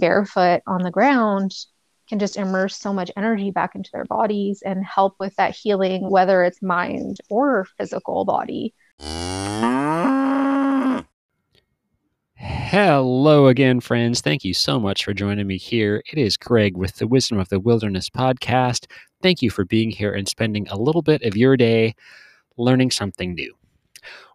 barefoot on the ground can just immerse so much energy back into their bodies and help with that healing, whether it's mind or physical body. Hello again, friends. Thank you so much for joining me here. It is Greg with the Wisdom of the Wilderness podcast. Thank you for being here and spending a little bit of your day learning something new.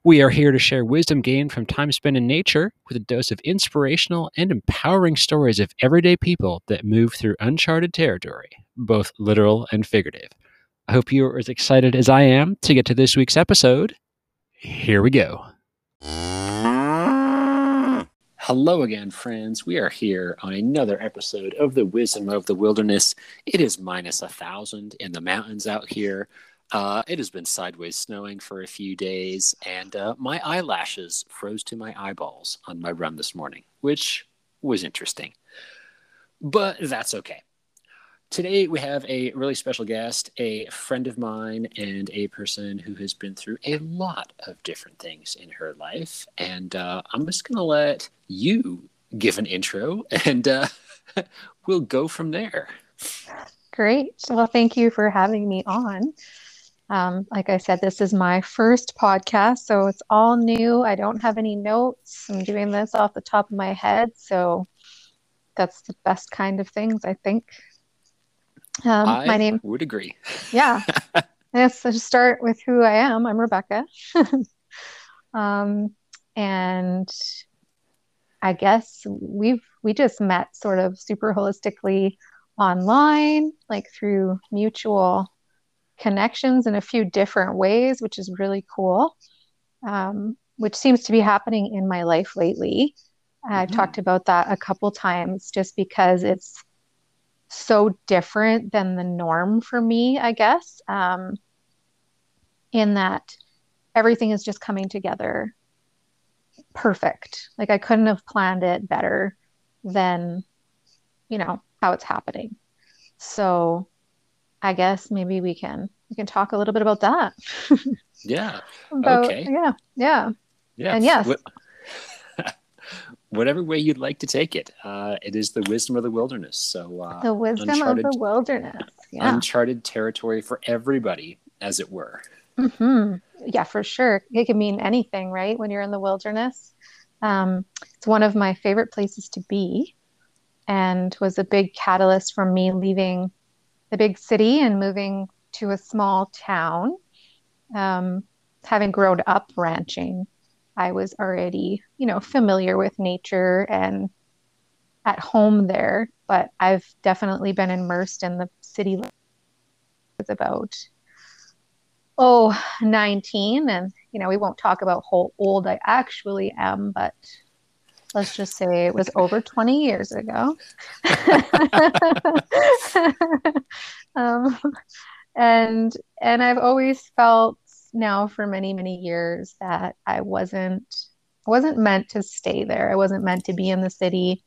We are here to share wisdom gained from time spent in nature with a dose of inspirational and empowering stories of everyday people that move through uncharted territory, both literal and figurative. I hope you are as excited as I am to get to this week's episode. Here we go. Hello again, friends. We are here on another episode of the Wisdom of the Wilderness. It is -1,000 in the mountains out here. It has been sideways snowing for a few days, and my eyelashes froze to my eyeballs on my run this morning, which was interesting. But that's okay. Today we have a really special guest, a friend of mine, and a person who has been through a lot of different things in her life. And I'm just going to let you give an intro, and we'll go from there. Great. Well, thank you for having me on. Like I said, this is my first podcast, so it's all new. I don't have any notes. I'm doing this off the top of my head, so that's the best kind of things, I think. I would agree. Yeah. Yes, I'll just start with who I am. I'm Rebecca. And I guess we just met sort of super holistically online, like through mutual connections in a few different ways, which is really cool, which seems to be happening in my life lately. I've talked about that a couple times just because it's so different than the norm for me, I guess, in that everything is just coming together perfect. Like I couldn't have planned it better than, you know, how it's happening. So I guess maybe we can talk a little bit about that. Yeah. Okay. Yeah. And yes. Whatever way you'd like to take it. It is the Wisdom of the Wilderness. So the Wisdom of the Wilderness. Yeah. Uncharted territory for everybody, as it were. Mm-hmm. Yeah, for sure. It can mean anything, right? When you're in the wilderness. It's one of my favorite places to be, and was a big catalyst for me leaving the big city and moving to a small town. Having grown up ranching, I was already, familiar with nature and at home there, but I've definitely been immersed in the city. It was about 19, and we won't talk about how old I actually am, but let's just say it was over 20 years ago. And I've always felt now for many, many years that I wasn't meant to stay there. I wasn't meant to be in the city.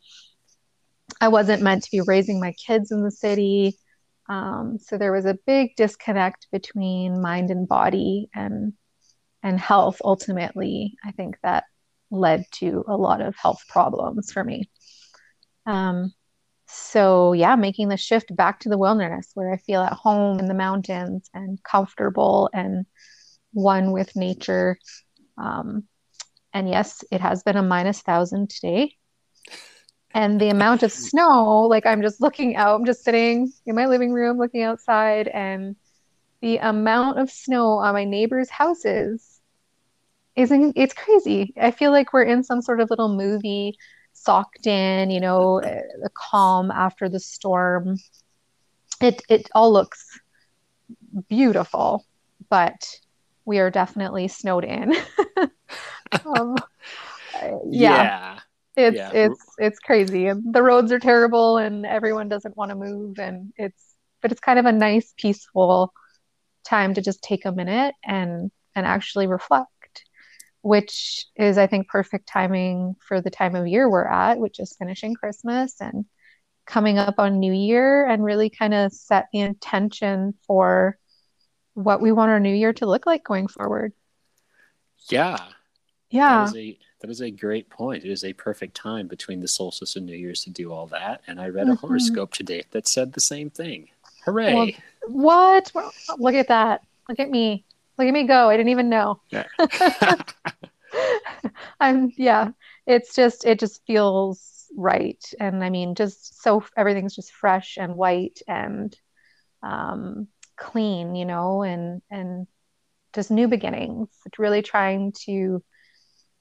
I wasn't meant to be raising my kids in the city. So there was a big disconnect between mind and body and health. Ultimately, I think that led to a lot of health problems for me. So yeah, making the shift back to the wilderness where I feel at home in the mountains and comfortable and one with nature. And yes, it has been a -1,000 today. And the amount of snow, like I'm just looking out, I'm just sitting in my living room looking outside, and the amount of snow on my neighbors' houses, it's crazy. I feel like we're in some sort of little movie, socked in, the calm after the storm. It all looks beautiful, but we are definitely snowed in. Yeah. It's crazy, and the roads are terrible, and everyone doesn't want to move, and it's kind of a nice, peaceful time to just take a minute and actually reflect. Which is, I think, perfect timing for the time of year we're at, which is finishing Christmas and coming up on New Year, and really kind of set the intention for what we want our New Year to look like going forward. Yeah. Yeah. That is a That is a great point. It is a perfect time between the solstice and New Year's to do all that. And I read a horoscope today that said the same thing. Hooray. Well, what? Look at that. Look at me. Look at me go. I didn't even know. Yeah. It's just, it just feels right. And I mean, just so everything's just fresh and white and clean, you know, and just new beginnings. It's really trying to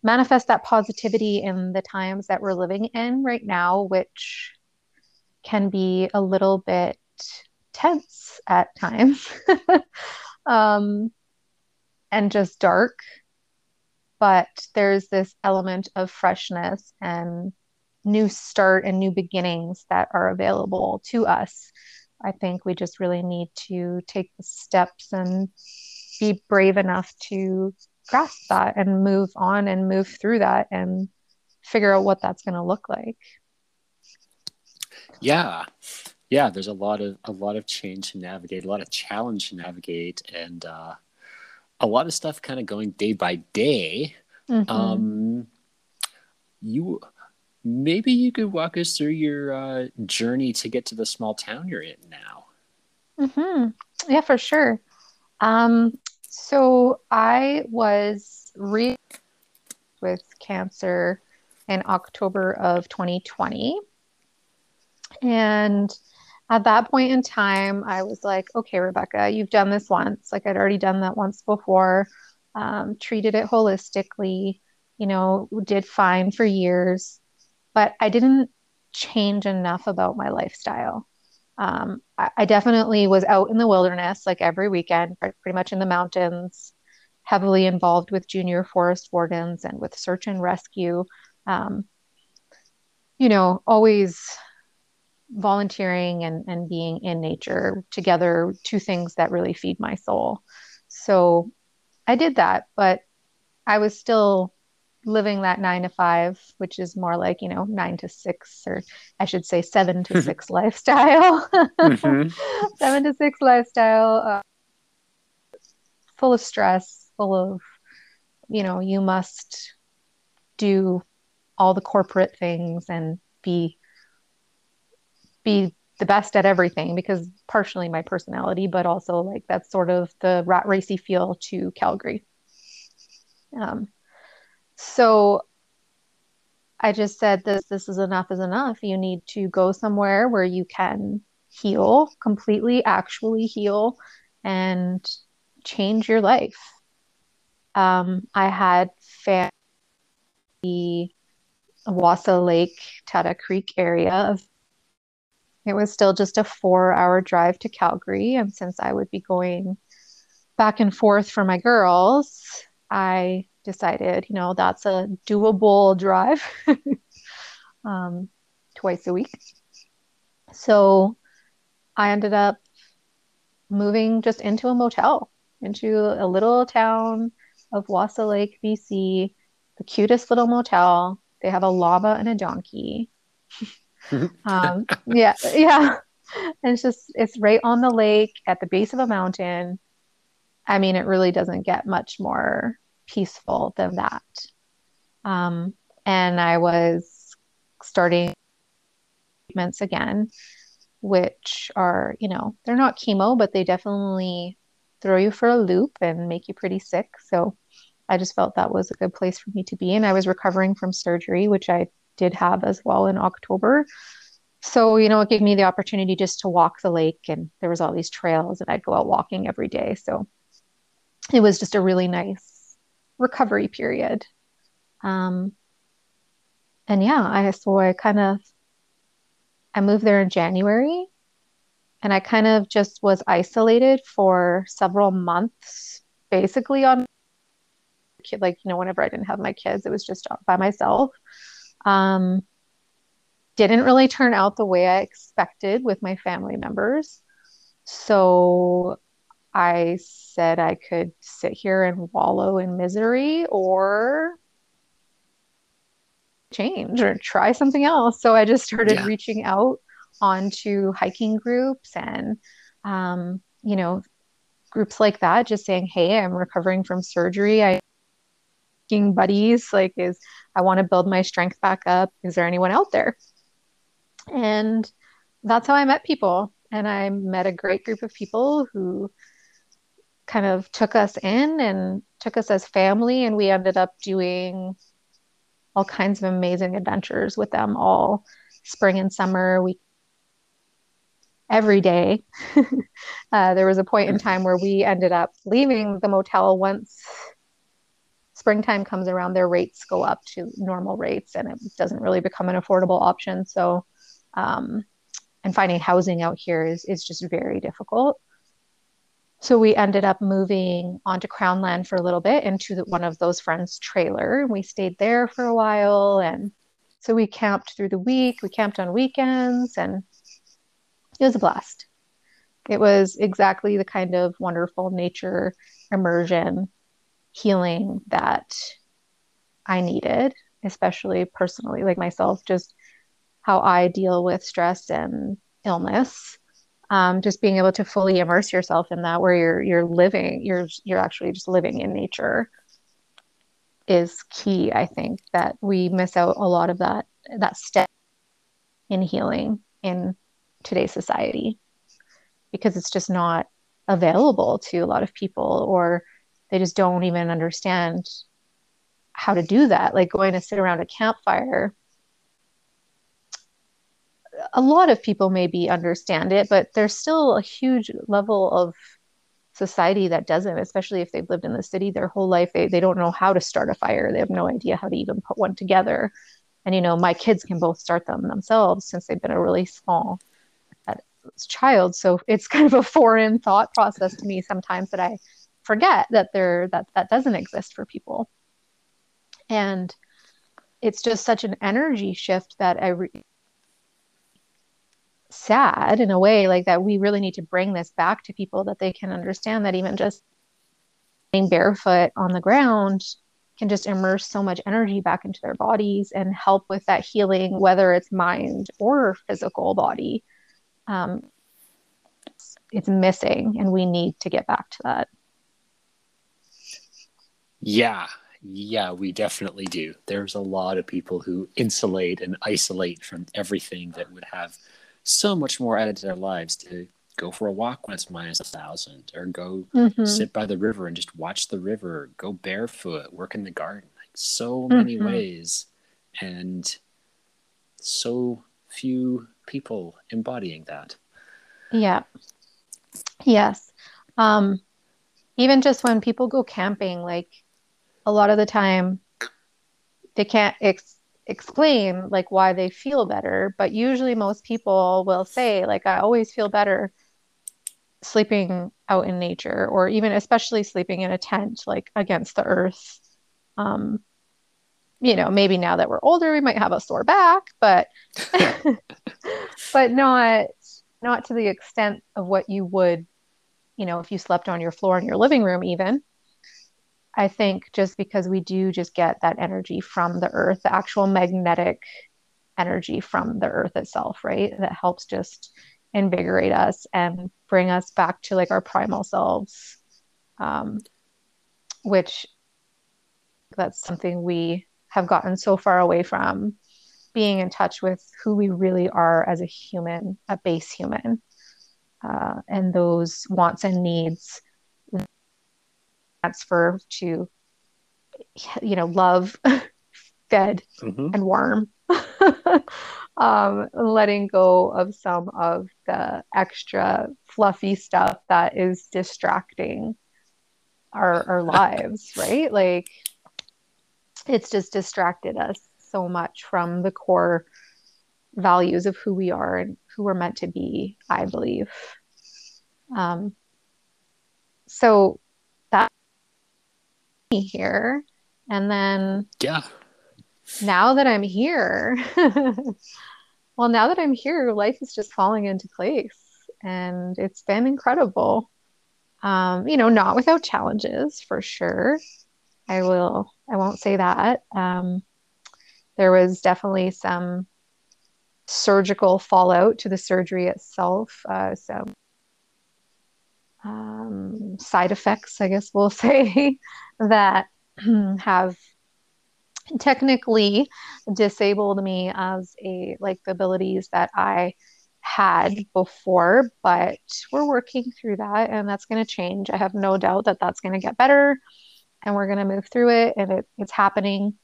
manifest that positivity in the times that we're living in right now, which can be a little bit tense at times and just dark, but there's this element of freshness and new start and new beginnings that are available to us. I think we just really need to take the steps and be brave enough to grasp that and move on and move through that and figure out what that's going to look like. Yeah. There's a lot of change to navigate, a lot of challenge to navigate, and a lot of stuff kind of going day by day. Mm-hmm. Maybe you could walk us through your journey to get to the small town you're in now. Mm-hmm. Yeah, for sure. So I was re with cancer in October of 2020. And at that point in time, I was like, okay, Rebecca, you've done this once. Like, I'd already done that once before, treated it holistically, you know, did fine for years, but I didn't change enough about my lifestyle. I definitely was out in the wilderness, like every weekend, pretty much in the mountains, heavily involved with junior forest wardens and with search and rescue, you know, always volunteering and being in nature together, two things that really feed my soul. So I did that, but I was still living that 9 to 5, which is more like, you know, 9 to 6, or I should say 7 to 6 lifestyle, 7 to 6 lifestyle, full of stress, full of, you know, you must do all the corporate things and be the best at everything, because partially my personality, but also like that's sort of the rat racy feel to Calgary. So I just said, this is enough is enough. You need to go somewhere where you can heal completely, actually heal and change your life. I had family in the Wasa Lake, Tata Creek area. It was still just a 4-hour drive to Calgary. And since I would be going back and forth for my girls, I decided, you know, that's a doable drive twice a week. So I ended up moving just into a motel, into a little town of Wasa Lake, BC, the cutest little motel. They have a llama and a donkey. Yeah. And it's right on the lake at the base of a mountain. I mean, it really doesn't get much more peaceful than that. And I was starting treatments again, which are, you know, they're not chemo, but they definitely throw you for a loop and make you pretty sick. So I just felt that was a good place for me to be. And I was recovering from surgery, which I did have as well in October. So, you know, it gave me the opportunity just to walk the lake, and there was all these trails and I'd go out walking every day. So it was just a really nice recovery period. And yeah, I moved there in January, and I kind of just was isolated for several months, basically on kid, like, you know, whenever I didn't have my kids, it was just by myself. Didn't really turn out the way I expected with my family members. So I said I could sit here and wallow in misery or change or try something else. So I just started reaching out onto hiking groups and, you know, groups like that, just saying, hey, I'm recovering from surgery. I hiking buddies, like, is I want to build my strength back up. Is there anyone out there? And that's how I met people. And I met a great group of people who kind of took us in and took us as family. And we ended up doing all kinds of amazing adventures with them all spring and summer. Every day. There was a point in time where we ended up leaving the motel once springtime comes around, their rates go up to normal rates and it doesn't really become an affordable option. So, and finding housing out here is just very difficult. So we ended up moving onto Crown Land for a little bit into one of those friends' trailer. We stayed there for a while. And so we camped through the week, we camped on weekends, and it was a blast. It was exactly the kind of wonderful nature immersion healing that I needed, especially personally, like myself, just how I deal with stress and illness. Just being able to fully immerse yourself in that, where you're actually just living in nature is key. I think that we miss out a lot of that step in healing in today's society, because it's just not available to a lot of people, or they just don't even understand how to do that. Like going to sit around a campfire, a lot of people maybe understand it, but there's still a huge level of society that doesn't, especially if they've lived in the city their whole life. They don't know how to start a fire. They have no idea how to even put one together. And, you know, my kids can both start them themselves since they've been a really small child, so it's kind of a foreign thought process to me sometimes that I forget that that doesn't exist for people. And it's just such an energy shift that sad in a way, like that we really need to bring this back to people, that they can understand that even just being barefoot on the ground can just immerse so much energy back into their bodies and help with that healing, whether it's mind or physical body. It's missing, and we need to get back to that. Yeah, we definitely do. There's a lot of people who insulate and isolate from everything that would have so much more added to their lives, to go for a walk when it's -1,000, or go sit by the river and just watch the river, go barefoot, work in the garden, like so many ways, and so few people embodying that. Yeah. Yes. Even just when people go camping, like a lot of the time they can't explain like why they feel better, but usually most people will say, like, I always feel better sleeping out in nature, or even especially sleeping in a tent, like against the earth. You know, maybe now that we're older, we might have a sore back, but not to the extent of what you would, you know, if you slept on your floor in your living room even. I think just because we do just get that energy from the earth, the actual magnetic energy from the earth itself, right? That helps just invigorate us and bring us back to like our primal selves, which that's something we have gotten so far away from, being in touch with who we really are as a human, a base human, and those wants and needs transfer to, you know, love, fed, and warm. Letting go of some of the extra fluffy stuff that is distracting our lives, right? Like, it's just distracted us so much from the core values of who we are and who we're meant to be, I believe. So that's me here. And then now that I'm here, life is just falling into place, and it's been incredible. You know, not without challenges for sure. I won't say that. There was definitely some surgical fallout to the surgery itself. Some side effects, I guess we'll say, that have technically disabled me as a, like, the abilities that I had before, but we're working through that, and that's going to change. I have no doubt that that's going to get better, and we're going to move through it, and it's happening.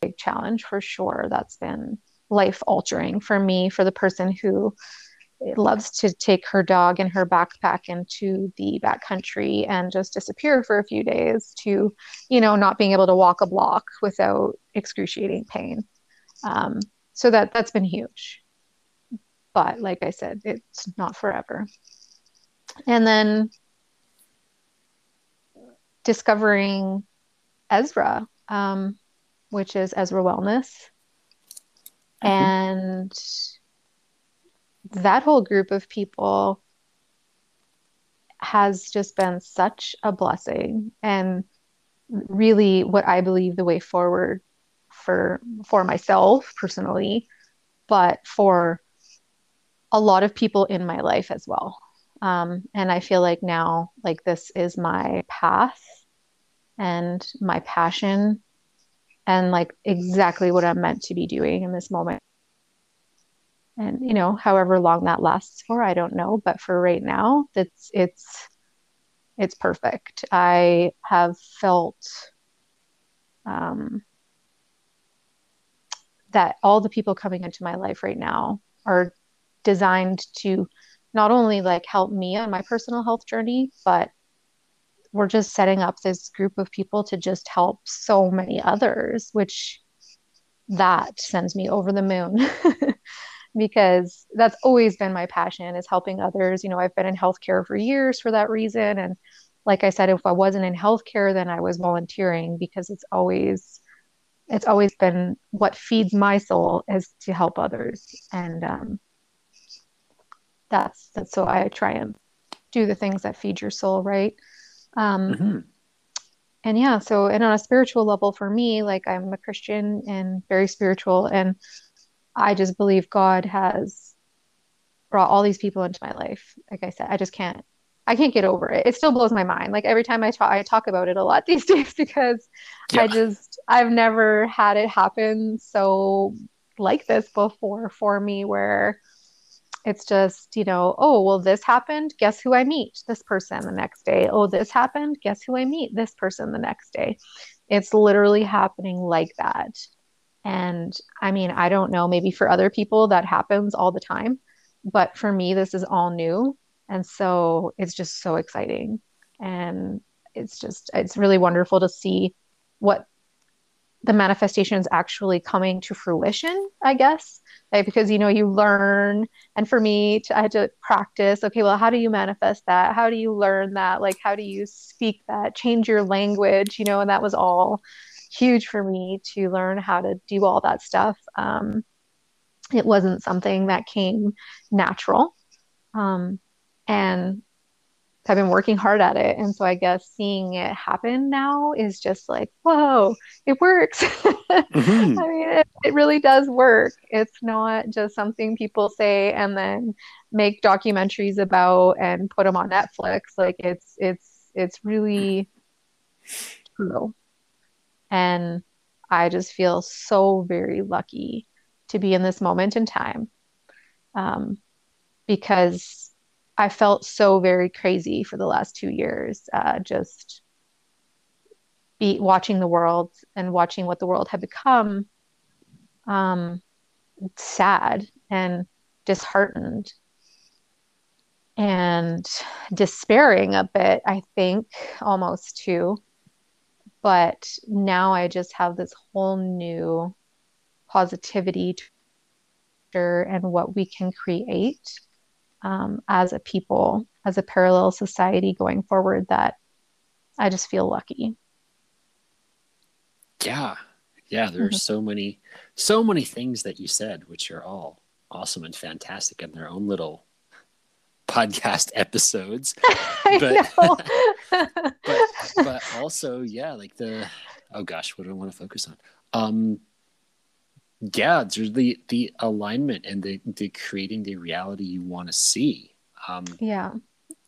Big challenge for sure. That's been life altering for me, for the person who loves to take her dog and her backpack into the backcountry and just disappear for a few days, to, you know, not being able to walk a block without excruciating pain. So that's been huge, but like I said, it's not forever. And then discovering Ezra, which is Ezra Wellness. Mm-hmm. And that whole group of people has just been such a blessing, and really what I believe the way forward for myself personally, but for a lot of people in my life as well. And I feel like now, like, this is my path and my passion, and like exactly what I'm meant to be doing in this moment. And, you know, however long that lasts for, I don't know, but for right now, it's perfect. I have felt, that all the people coming into my life right now are designed to not only, like, help me on my personal health journey, but we're just setting up this group of people to just help so many others, which that sends me over the moon because that's always been my passion, is helping others. You know, I've been in healthcare for years for that reason. And like I said, if I wasn't in healthcare, then I was volunteering, because it's always been what feeds my soul, is to help others. And that's so I try and do the things that feed your soul, right? Mm-hmm. And yeah, so, and on a spiritual level for me, like, I'm a Christian and very spiritual, and I just believe God has brought all these people into my life. Like I said, I just can't get over it. It still blows my mind. Like, every time I talk about it a lot these days, because I've never had it happen so like this before for me, where it's just, you know, oh, well, this happened, guess who I meet? This person the next day. Oh, this happened, guess who I meet? This person the next day. It's literally happening like that. And I mean, I don't know, maybe for other people that happens all the time, but for me, this is all new. And so it's just so exciting. And it's really wonderful to see what the manifestation is actually coming to fruition, I guess, like, because, you know, you learn. And for me, I had to practice, okay, well, how do you manifest that? How do you learn that? Like, how do you speak that? Change your language, you know, and that was all huge for me to learn how to do all that stuff. It wasn't something that came natural. And I've been working hard at it. And so I guess seeing it happen now is just like, whoa, it works. Mm-hmm. I mean, it really does work. It's not just something people say and then make documentaries about and put them on Netflix. Like, it's really true. And I just feel so very lucky to be in this moment in time. Because I felt so very crazy for the last 2 years, just watching the world and watching what the world had become, sad and disheartened and despairing a bit, I think, almost too. But now I just have this whole new positivity and what we can create. As a people, as a parallel society going forward, that I just feel lucky. Yeah. Yeah. There are mm-hmm. so many things that you said, which are all awesome and fantastic in their own little podcast episodes. But also, yeah, like what do I want to focus on? Yeah, it's really the alignment and the creating the reality you want to see.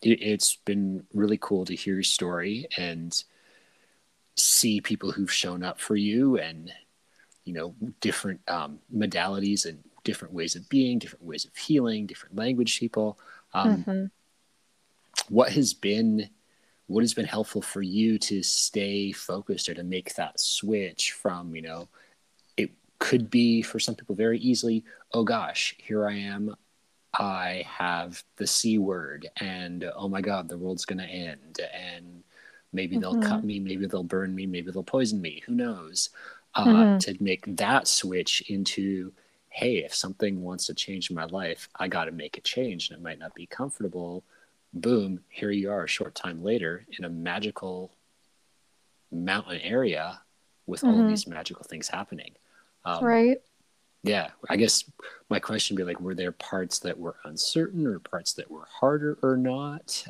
It's been really cool to hear your story, and see people who've shown up for you, and, you know, different modalities and different ways of being, different ways of healing, different language people. What has been helpful for you to stay focused or to make that switch from, you know, it could be for some people very easily, oh gosh, here I am, I have the C word, and oh my God, the world's going to end, and maybe they'll cut me, maybe they'll burn me, maybe they'll poison me, who knows? To make that switch into, hey, if something wants to change in my life, I got to make a change, and it might not be comfortable. Boom, here you are a short time later in a magical mountain area with all these magical things happening. Right. Yeah. I guess my question would be like, were there parts that were uncertain or parts that were harder or not?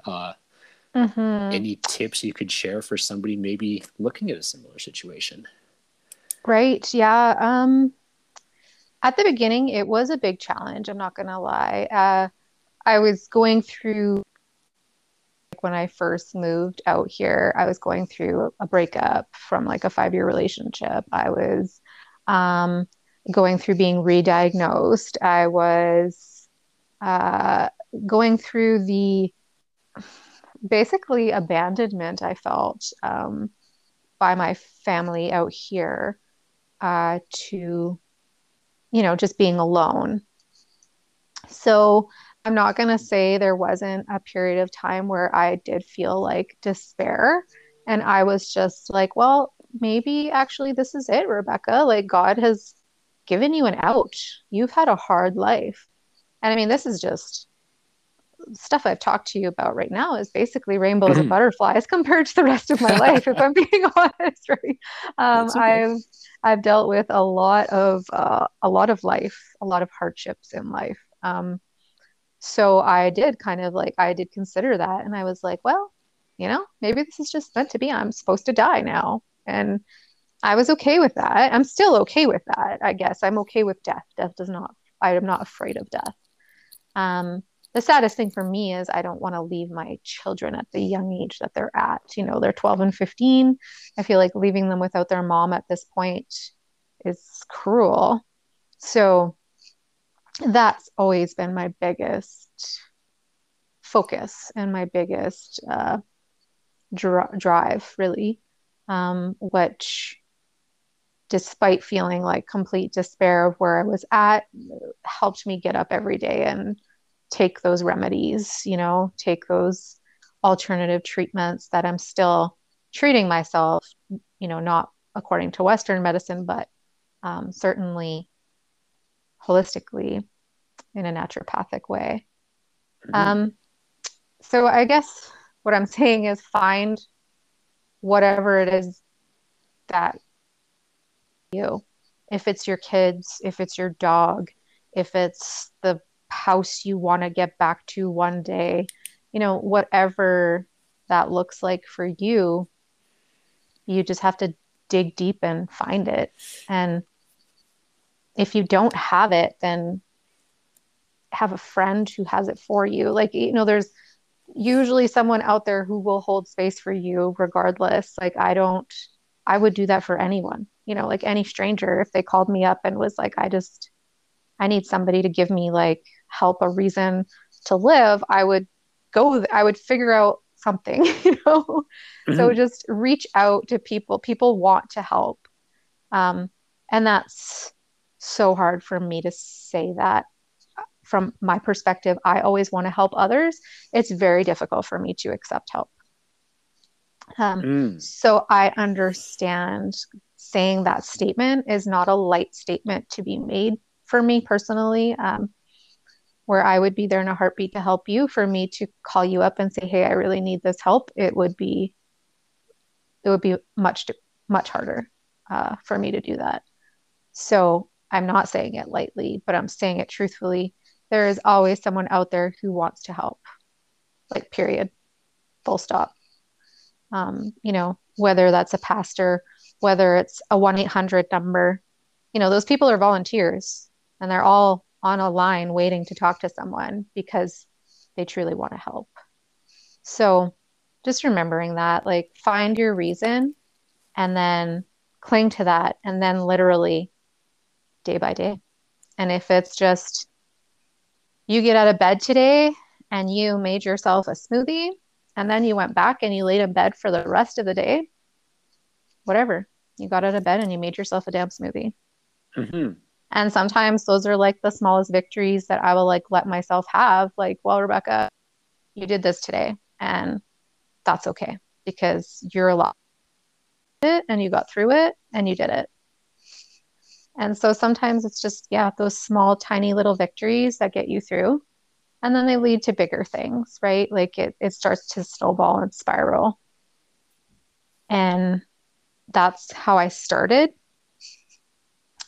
Any tips you could share for somebody maybe looking at a similar situation? Right. Yeah. At the beginning, it was a big challenge. I'm not going to lie. I was going through, when I first moved out here, I was going through a breakup from like a 5-year relationship. I was going through being re-diagnosed. I was going through the basically abandonment I felt by my family out here to, you know, just being alone. So I'm not going to say there wasn't a period of time where I did feel like despair, and I was just like, well, maybe actually this is it, Rebecca. Like, God has given you an out. You've had a hard life. And I mean, this is just stuff I've talked to you about right now is basically rainbows and butterflies compared to the rest of my life, if I'm being honest, right? Okay. I've dealt with a lot of life, a lot of hardships in life. So I did kind of like, I did consider that. And I was like, well, you know, maybe this is just meant to be, I'm supposed to die now. And I was okay with that. I'm still okay with that. I guess I'm okay with death. I am not afraid of death. The saddest thing for me is I don't want to leave my children at the young age that they're at, you know, they're 12 and 15. I feel like leaving them without their mom at this point is cruel. So that's always been my biggest focus and my biggest drive, really, which, despite feeling like complete despair of where I was at, helped me get up every day and take those remedies, you know, take those alternative treatments that I'm still treating myself, you know, not according to Western medicine, but certainly holistically in a naturopathic way. So I guess what I'm saying is find whatever it is that you, if it's your kids, if it's your dog, if it's the house you want to get back to one day, you know, whatever that looks like for you, you just have to dig deep and find it. And if you don't have it, then have a friend who has it for you. Like, you know, there's usually someone out there who will hold space for you regardless. Like, I would do that for anyone, you know, like any stranger, if they called me up and was like, I need somebody to give me like help, a reason to live. I would figure out something, you know? So just reach out to people. People want to help. And that's so hard for me to say that from my perspective. I always want to help others. It's very difficult for me to accept help. So I understand saying that statement is not a light statement to be made for me personally, where I would be there in a heartbeat to help you. For me to call you up and say, hey, I really need this help, it would be much harder for me to do that. So I'm not saying it lightly, but I'm saying it truthfully. There is always someone out there who wants to help, like, period, full stop. You know, whether that's a pastor, whether it's a 1-800 number, you know, those people are volunteers and they're all on a line waiting to talk to someone because they truly want to help. So just remembering that, like, find your reason and then cling to that, and then literally day by day. And if it's just you get out of bed today and you made yourself a smoothie and then you went back and you laid in bed for the rest of the day, whatever, you got out of bed and you made yourself a damn smoothie. Mm-hmm. And sometimes those are like the smallest victories that I will like let myself have. Like, well, Rebecca, you did this today, and that's okay, because you're a lot it and you got through it and you did it. And so sometimes it's just, yeah, those small, tiny little victories that get you through, and then they lead to bigger things, right? Like it starts to snowball and spiral. And that's how I started,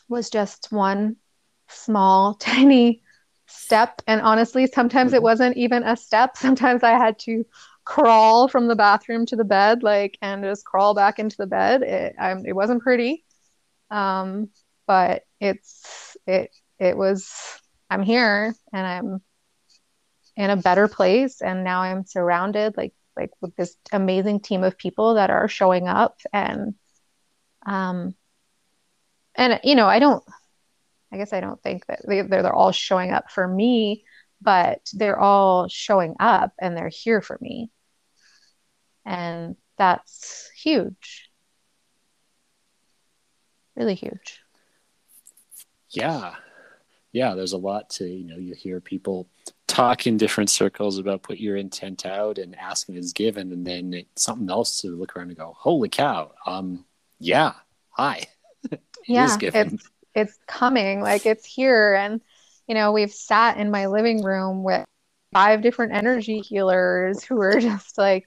was just one small, tiny step. And honestly, sometimes it wasn't even a step. Sometimes I had to crawl from the bathroom to the bed, like, and just crawl back into the bed. It wasn't pretty. But it was, I'm here and I'm in a better place. And now I'm surrounded like with this amazing team of people that are showing up, and, you know, I don't think that they're all showing up for me, but they're all showing up and they're here for me. And that's huge. Really huge. Yeah. Yeah. There's a lot to, you know, you hear people talk in different circles about put your intent out and asking is given. And then it's something else to look around and go, holy cow. Yeah. Hi. Yeah, it's coming, like it's here. And, you know, we've sat in my living room with 5 different energy healers who are just like,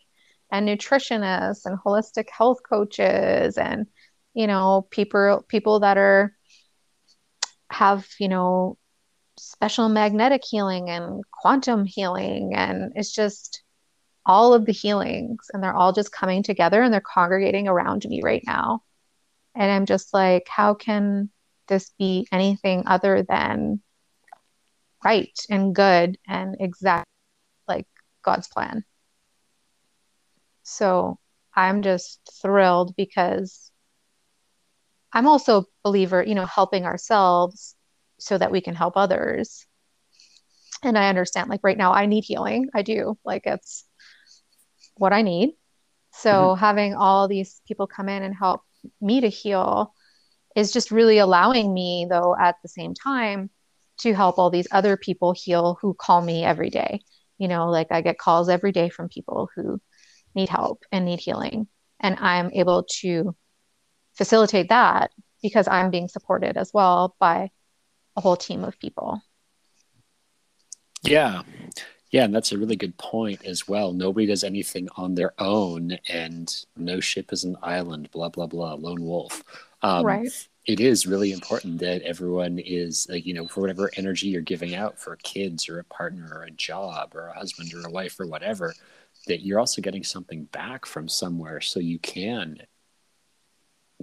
and nutritionists and holistic health coaches, and, you know, people that have, you know, special magnetic healing and quantum healing. And it's just all of the healings, and they're all just coming together and they're congregating around me right now. And I'm just like, how can this be anything other than right and good and exact, like God's plan? So I'm just thrilled, because I'm also a believer, you know, helping ourselves so that we can help others. And I understand, like right now I need healing. I do. Like it's what I need. So having all these people come in and help me to heal is just really allowing me, though, at the same time, to help all these other people heal who call me every day. You know, like I get calls every day from people who need help and need healing, and I'm able to facilitate that because I'm being supported as well by a whole team of people. Yeah, and that's a really good point as well. Nobody does anything on their own, and no ship is an island, blah, blah, blah, lone wolf. Right. It is really important that everyone is, like, you know, for whatever energy you're giving out for kids or a partner or a job or a husband or a wife or whatever, that you're also getting something back from somewhere so you can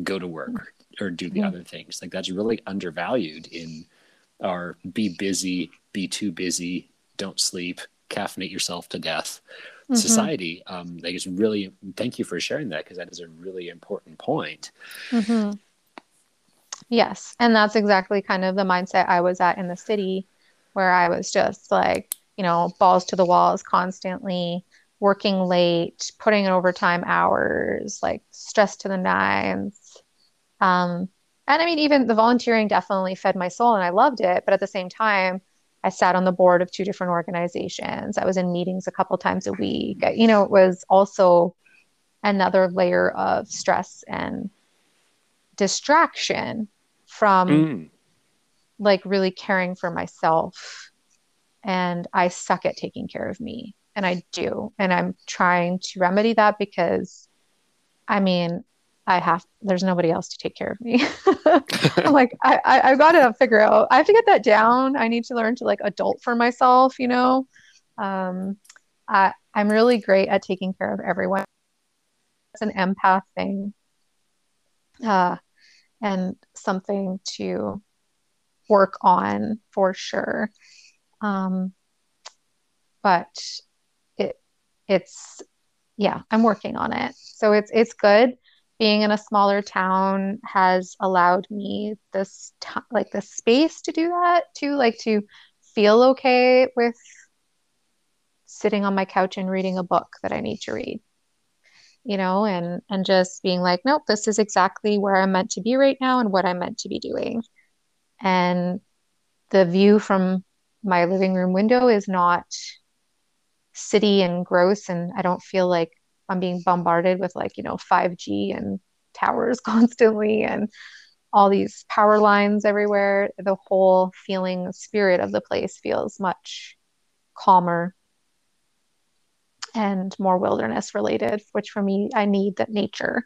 go to work or do the other things. Like, that's really undervalued in our be busy, be too busy, don't sleep, caffeinate yourself to death society. Like, it's really, thank you for sharing that, because that is a really important point. Yes. And that's exactly kind of the mindset I was at in the city, where I was just like, you know, balls to the walls constantly, working late, putting in overtime hours, like stressed to the nines. And I mean, even the volunteering definitely fed my soul and I loved it. But at the same time, I sat on the board of 2 different organizations. I was in meetings a couple times a week. You know, it was also another layer of stress and distraction from like really caring for myself. And I suck at taking care of me, and I do. And I'm trying to remedy that, because I mean, there's nobody else to take care of me. I'm like, I've got to figure out, I have to get that down. I need to learn to like adult for myself, you know? I'm really great at taking care of everyone. It's an empath thing. And something to work on for sure. But it's, yeah, I'm working on it. So it's good. being in a smaller town has allowed me this space to do that too, like to feel okay with sitting on my couch and reading a book that I need to read, you know, and just being like, nope, this is exactly where I'm meant to be right now and what I'm meant to be doing. And the view from my living room window is not city and gross, and I don't feel like I'm being bombarded with 5G and towers constantly and all these power lines everywhere. The whole feeling, spirit of the place feels much calmer and more wilderness related, which for me, I need that nature.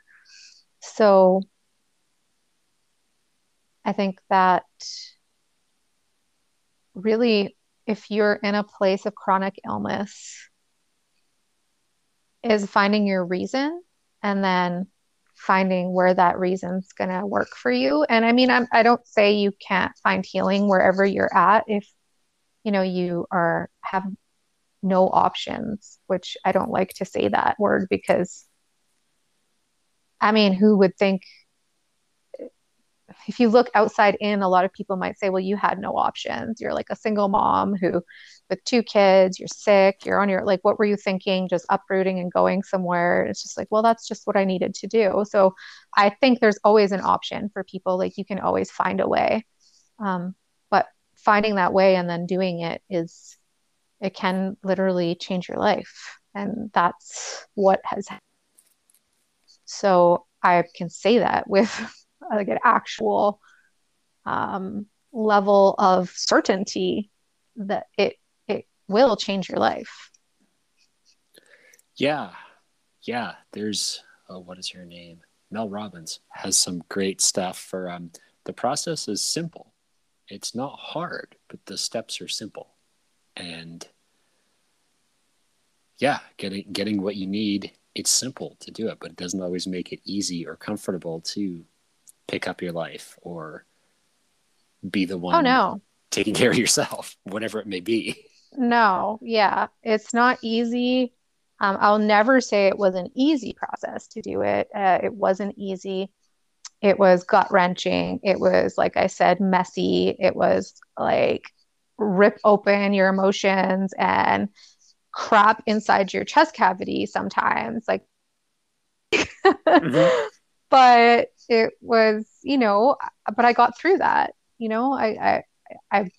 So I think that really, if you're in a place of chronic illness, is finding your reason and then finding where that reason's going to work for you. And I mean, I don't say you can't find healing wherever you're at if, you know, you have no options, which I don't like to say that word because, I mean, who would think, if you look outside in, a lot of people might say, well, you had no options. You're like a single mom with 2 kids, you're sick, you're on your, like, what were you thinking? Just uprooting and going somewhere. It's just like, well, that's just what I needed to do. So I think there's always an option for people. Like, you can always find a way. But finding that way and then doing it it can literally change your life. And that's what has happened. So I can say that with like an actual level of certainty that it will change your life. Yeah. Yeah. There's, what is her name? Mel Robbins has some great stuff for, the process is simple. It's not hard, but the steps are simple. And yeah, getting what you need, it's simple to do it, but it doesn't always make it easy or comfortable to pick up your life or be the one taking care of yourself, whatever it may be. No. Yeah. It's not easy. I'll never say it was an easy process to do it. It wasn't easy. It was gut-wrenching. It was, like I said, messy. It was like rip open your emotions and crap inside your chest cavity sometimes. Like, mm-hmm. But it was, but I got through that. I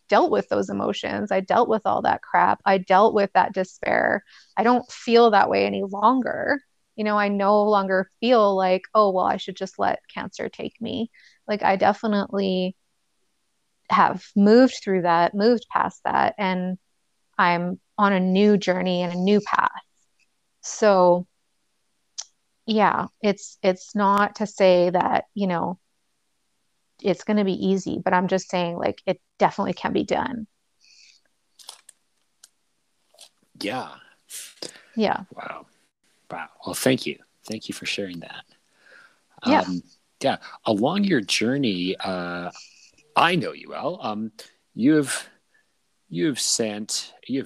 dealt with those emotions. I dealt with all that crap. I dealt with that despair. I don't feel that way any longer. I no longer feel like, oh, well, I should just let cancer take me. Like, I definitely have moved through that, moved past that, and I'm on a new journey and a new path. So yeah, it's not to say that, it's going to be easy, but I'm just saying, like, it definitely can be done. Yeah. Yeah. Wow. Well, thank you. Thank you for sharing that. Yeah. Along your journey, I know you well. You've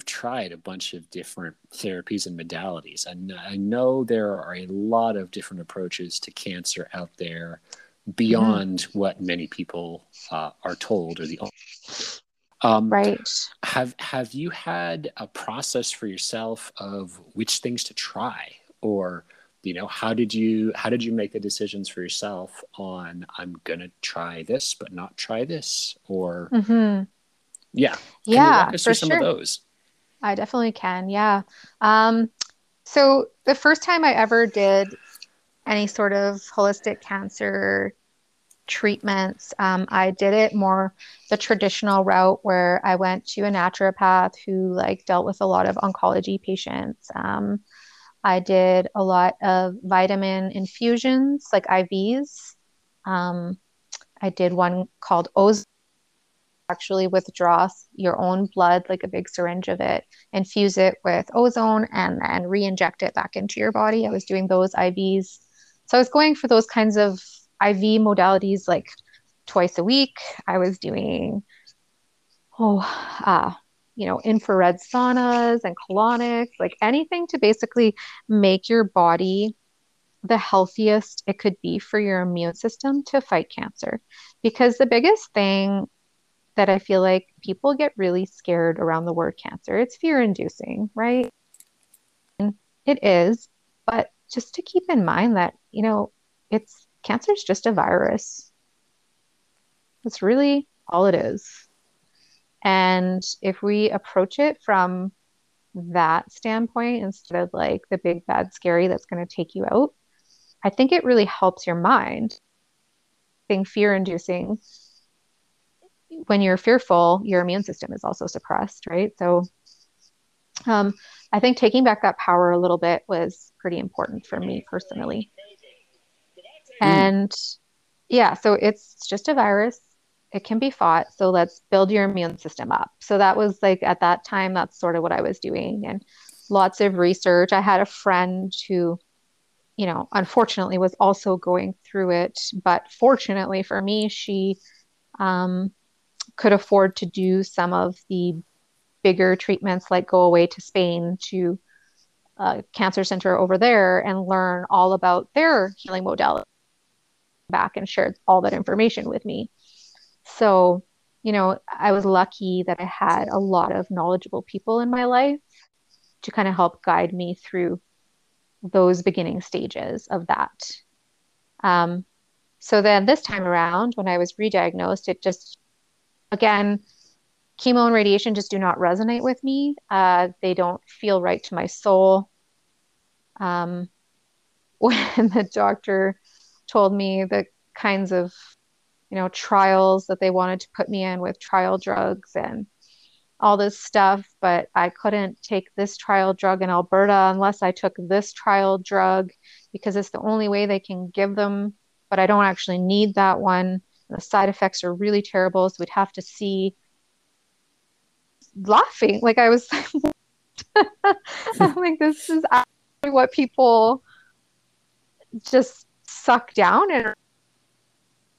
tried a bunch of different therapies and modalities. And I know there are a lot of different approaches to cancer out there beyond what many people are told or the only. Right. Have you had a process for yourself of which things to try, or, how did you make the decisions for yourself on, I'm going to try this, but not try this, or, Can you walk us through some of those? I definitely can. Yeah. So the first time I ever did any sort of holistic cancer treatments, I did it more the traditional route, where I went to a naturopath who dealt with a lot of oncology patients. I did a lot of vitamin infusions, like IVs. I did one called Ozone. Actually withdraw your own blood, like a big syringe of it, infuse it with ozone, and then re-inject it back into your body. I was doing those IVs. So I was going for those kinds of IV modalities like twice a week. I was doing, infrared saunas and colonics, like anything to basically make your body the healthiest it could be for your immune system to fight cancer. Because the biggest thing that I feel like people get really scared around the word cancer, it's fear-inducing, right? It is, but just to keep in mind that, you know, it's, cancer is just a virus. That's really all it is. And if we approach it from that standpoint, instead of like the big, bad, scary that's going to take you out, I think it really helps your mind. Being fear-inducing, when you're fearful, your immune system is also suppressed, right? So I think taking back that power a little bit was pretty important for me personally. And yeah, so it's just a virus. It can be fought. So let's build your immune system up. So that was like, at that time, that's sort of what I was doing, and lots of research. I had a friend who, you know, unfortunately was also going through it, but fortunately for me, she could afford to do some of the bigger treatments, like go away to Spain to a cancer center over there and learn all about their healing modality back, and shared all that information with me. So, you know, I was lucky that I had a lot of knowledgeable people in my life to kind of help guide me through those beginning stages of that. So then this time around, when I was re-diagnosed, it just, again, chemo and radiation just do not resonate with me. They don't feel right to my soul. When the doctor told me the kinds of, you know, trials that they wanted to put me in with trial drugs and all this stuff, but I couldn't take this trial drug in Alberta unless I took this trial drug because it's the only way they can give them, but I don't actually need that one. The side effects are really terrible, so we'd have to see. Laughing, like I was I'm like, this is actually what people just suck down.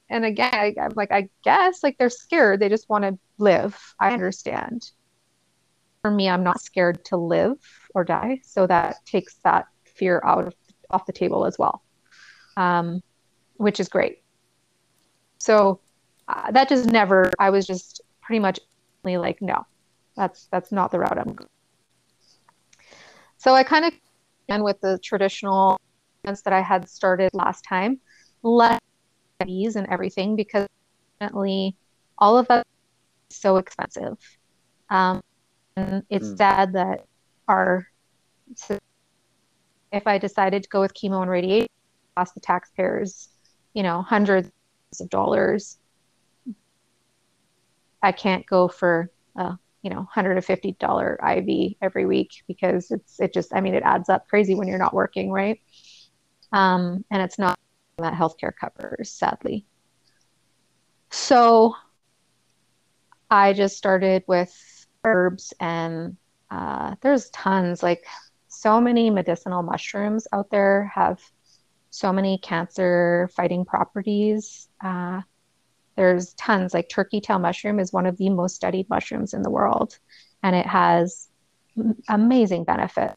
And again, I'm like, I guess, like, they're scared, they just want to live. I understand. For me, I'm not scared to live or die, so that takes that fear off the table as well, which is great. So that just never, I was just pretty much like, no, that's not the route I'm going. So I kind of went with the traditional events that I had started last time, less studies and everything, because definitely all of that is so expensive. And it's sad that our, if I decided to go with chemo and radiation, it cost the taxpayers, you know, hundreds of dollars. I can't go for you know, $150 IV every week, because it just, I mean, it adds up crazy when you're not working, right? And it's not that healthcare covers, sadly. So I just started with herbs, and there's tons, like so many medicinal mushrooms out there have so many cancer fighting properties. There's tons, like turkey tail mushroom is one of the most studied mushrooms in the world, and it has amazing benefit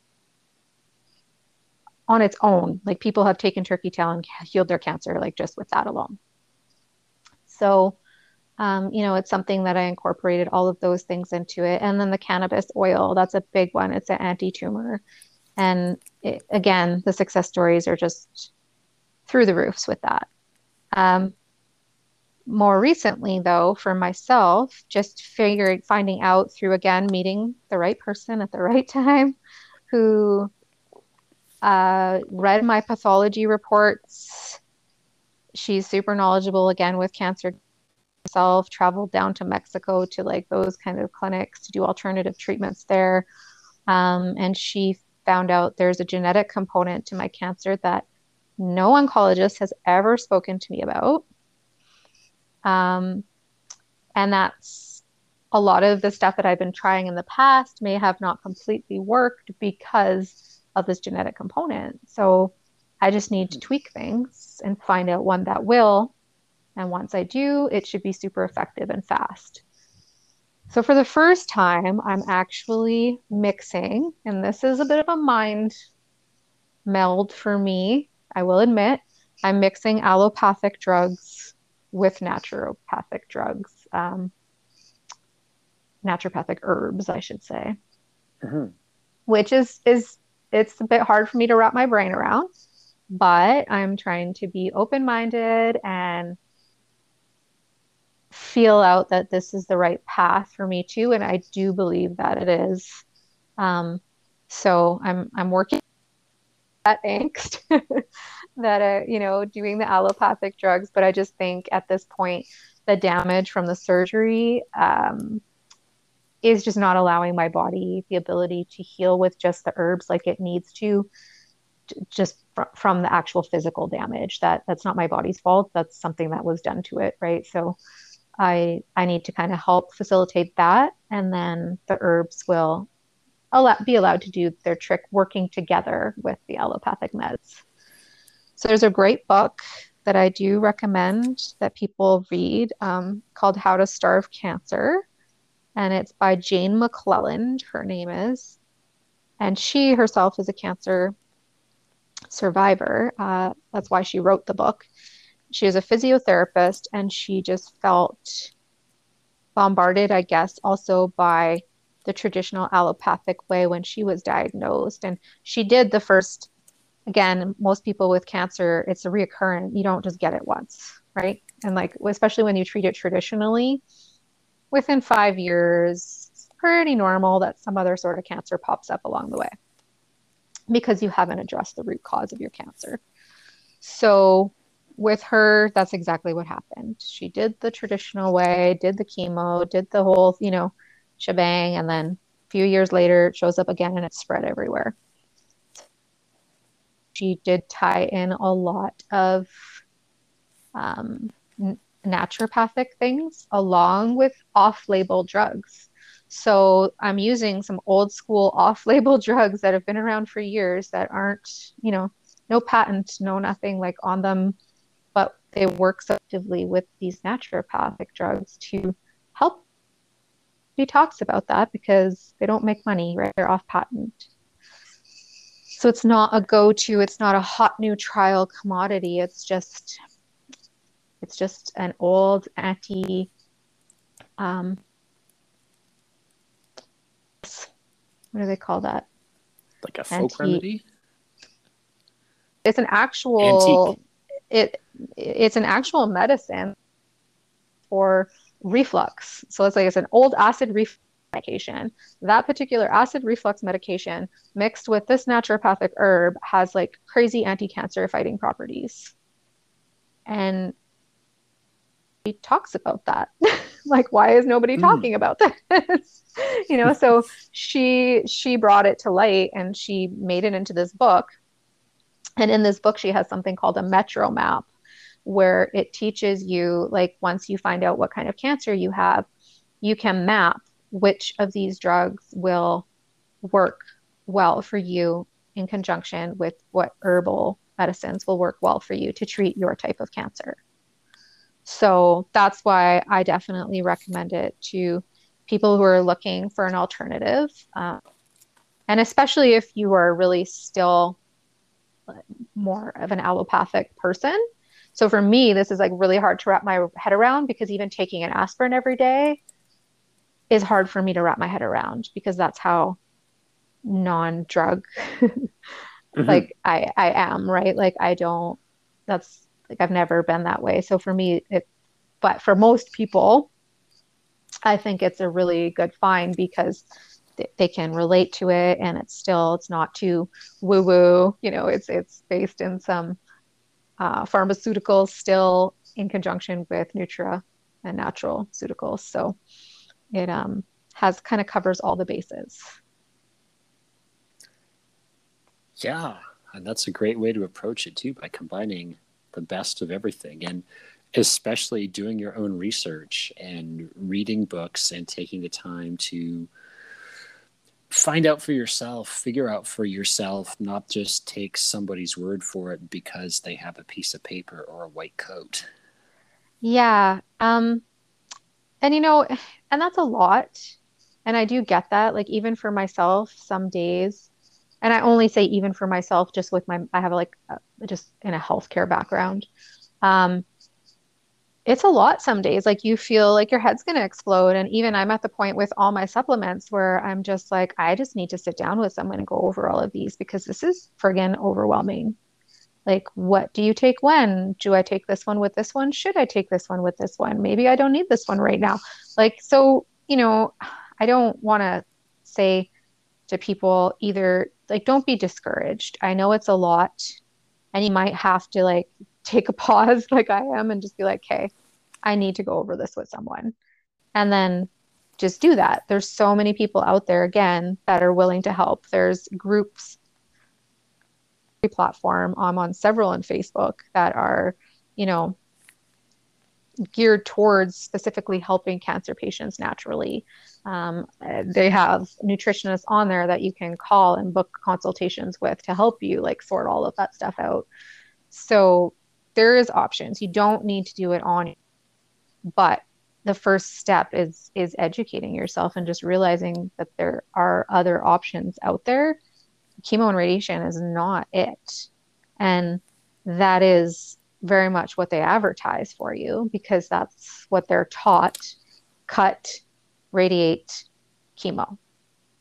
on its own. Like, people have taken turkey tail and healed their cancer, like, just with that alone. So, you know, it's something that I incorporated all of those things into it. And then the cannabis oil, that's a big one. It's an anti-tumor. And it, again, the success stories are just through the roofs with that. More recently, though, for myself, just finding out through, again, meeting the right person at the right time, who read my pathology reports. She's super knowledgeable, again, with cancer herself, traveled down to Mexico to, like, those kind of clinics to do alternative treatments there. And she found out there's a genetic component to my cancer that no oncologist has ever spoken to me about. And that's a lot of the stuff that I've been trying in the past may have not completely worked because of this genetic component. So I just need to tweak things and find out one that will. And once I do, it should be super effective and fast. So for the first time, I'm actually mixing, and this is a bit of a mind meld for me, I will admit, I'm mixing allopathic drugs with naturopathic drugs, naturopathic herbs, I should say, which is it's a bit hard for me to wrap my brain around, but I'm trying to be open-minded and feel out that this is the right path for me too. And I do believe that it is. So I'm working that angst that, you know, doing the allopathic drugs, but I just think at this point, the damage from the surgery, is just not allowing my body the ability to heal with just the herbs like it needs to, just from the actual physical damage. That's not my body's fault. That's something that was done to it, right? So I need to kind of help facilitate that, and then the herbs will be allowed to do their trick, working together with the allopathic meds. So there's a great book that I do recommend that people read, called How to Starve Cancer. And it's by Jane McClelland, her name is. And she herself is a cancer survivor. That's why she wrote the book. She is a physiotherapist, and she just felt bombarded, I guess, also by the traditional allopathic way when she was diagnosed. And she did the first, again, most people with cancer, it's a recurrent, you don't just get it once, right? And like, especially when you treat it traditionally, within 5 years, it's pretty normal that some other sort of cancer pops up along the way, because you haven't addressed the root cause of your cancer. So with her, that's exactly what happened. She did the traditional way, did the chemo, did the whole, you know, shebang. And then a few years later, it shows up again and it's spread everywhere. She did tie in a lot of naturopathic things along with off-label drugs. So I'm using some old school off-label drugs that have been around for years that aren't, you know, no patent, no nothing like on them, but they work effectively with these naturopathic drugs to help. She talks about that because they don't make money, right? They're off patent. So it's not a go-to, it's not a hot new trial commodity. It's just an old anti, what do they call that? Like a folk remedy? It's an actual antique. It's an actual medicine for reflux. So it's like it's an old acid reflux medication. That particular acid reflux medication mixed with this naturopathic herb has like crazy anti-cancer fighting properties. And he talks about that. Like, why is nobody talking about this? You know, so she brought it to light and she made it into this book. And in this book, she has something called a metro map, where it teaches you, like, once you find out what kind of cancer you have, you can map which of these drugs will work well for you in conjunction with what herbal medicines will work well for you to treat your type of cancer. So that's why I definitely recommend it to people who are looking for an alternative. And especially if you are really still more of an allopathic person. So for me, this is like really hard to wrap my head around, because even taking an aspirin every day is hard for me to wrap my head around, because that's how non-drug like I am, right? Like I don't, that's like, I've never been that way. So for me, but for most people, I think it's a really good find, because they can relate to it, and it's not too woo-woo, you know, it's based in some pharmaceuticals still, in conjunction with Nutra and natural pharmaceuticals. So it has kind of covers all the bases. Yeah. And that's a great way to approach it too, by combining the best of everything, and especially doing your own research and reading books and taking the time to find out for yourself, figure out for yourself, not just take somebody's word for it because they have a piece of paper or a white coat. Yeah. And you know, and that's a lot. And I do get that. Like even for myself, some days And I only say even for myself, just with my, I have like, just in a healthcare background. It's a lot some days, like you feel like your head's going to explode. And even I'm at the point with all my supplements where I'm just like, I just need to sit down with someone and go over all of these, because this is friggin' overwhelming. Like, what do you take when? Do I take this one with this one? Should I take this one with this one? Maybe I don't need this one right now. Like, so, you know, I don't want to say to people either, like, don't be discouraged. I know it's a lot, and you might have to like take a pause like I am and just be like, hey, I need to go over this with someone. And then just do that. There's so many people out there, again, that are willing to help. There's groups, platform, I'm on several on Facebook that are, you know, geared towards specifically helping cancer patients naturally. They have nutritionists on there that you can call and book consultations with to help you like sort all of that stuff out. So there is options. You don't need to do it on, but the first step is educating yourself and just realizing that there are other options out there. Chemo and radiation is not it. And that is very much what they advertise for you, because that's what they're taught: cut, radiate, chemo,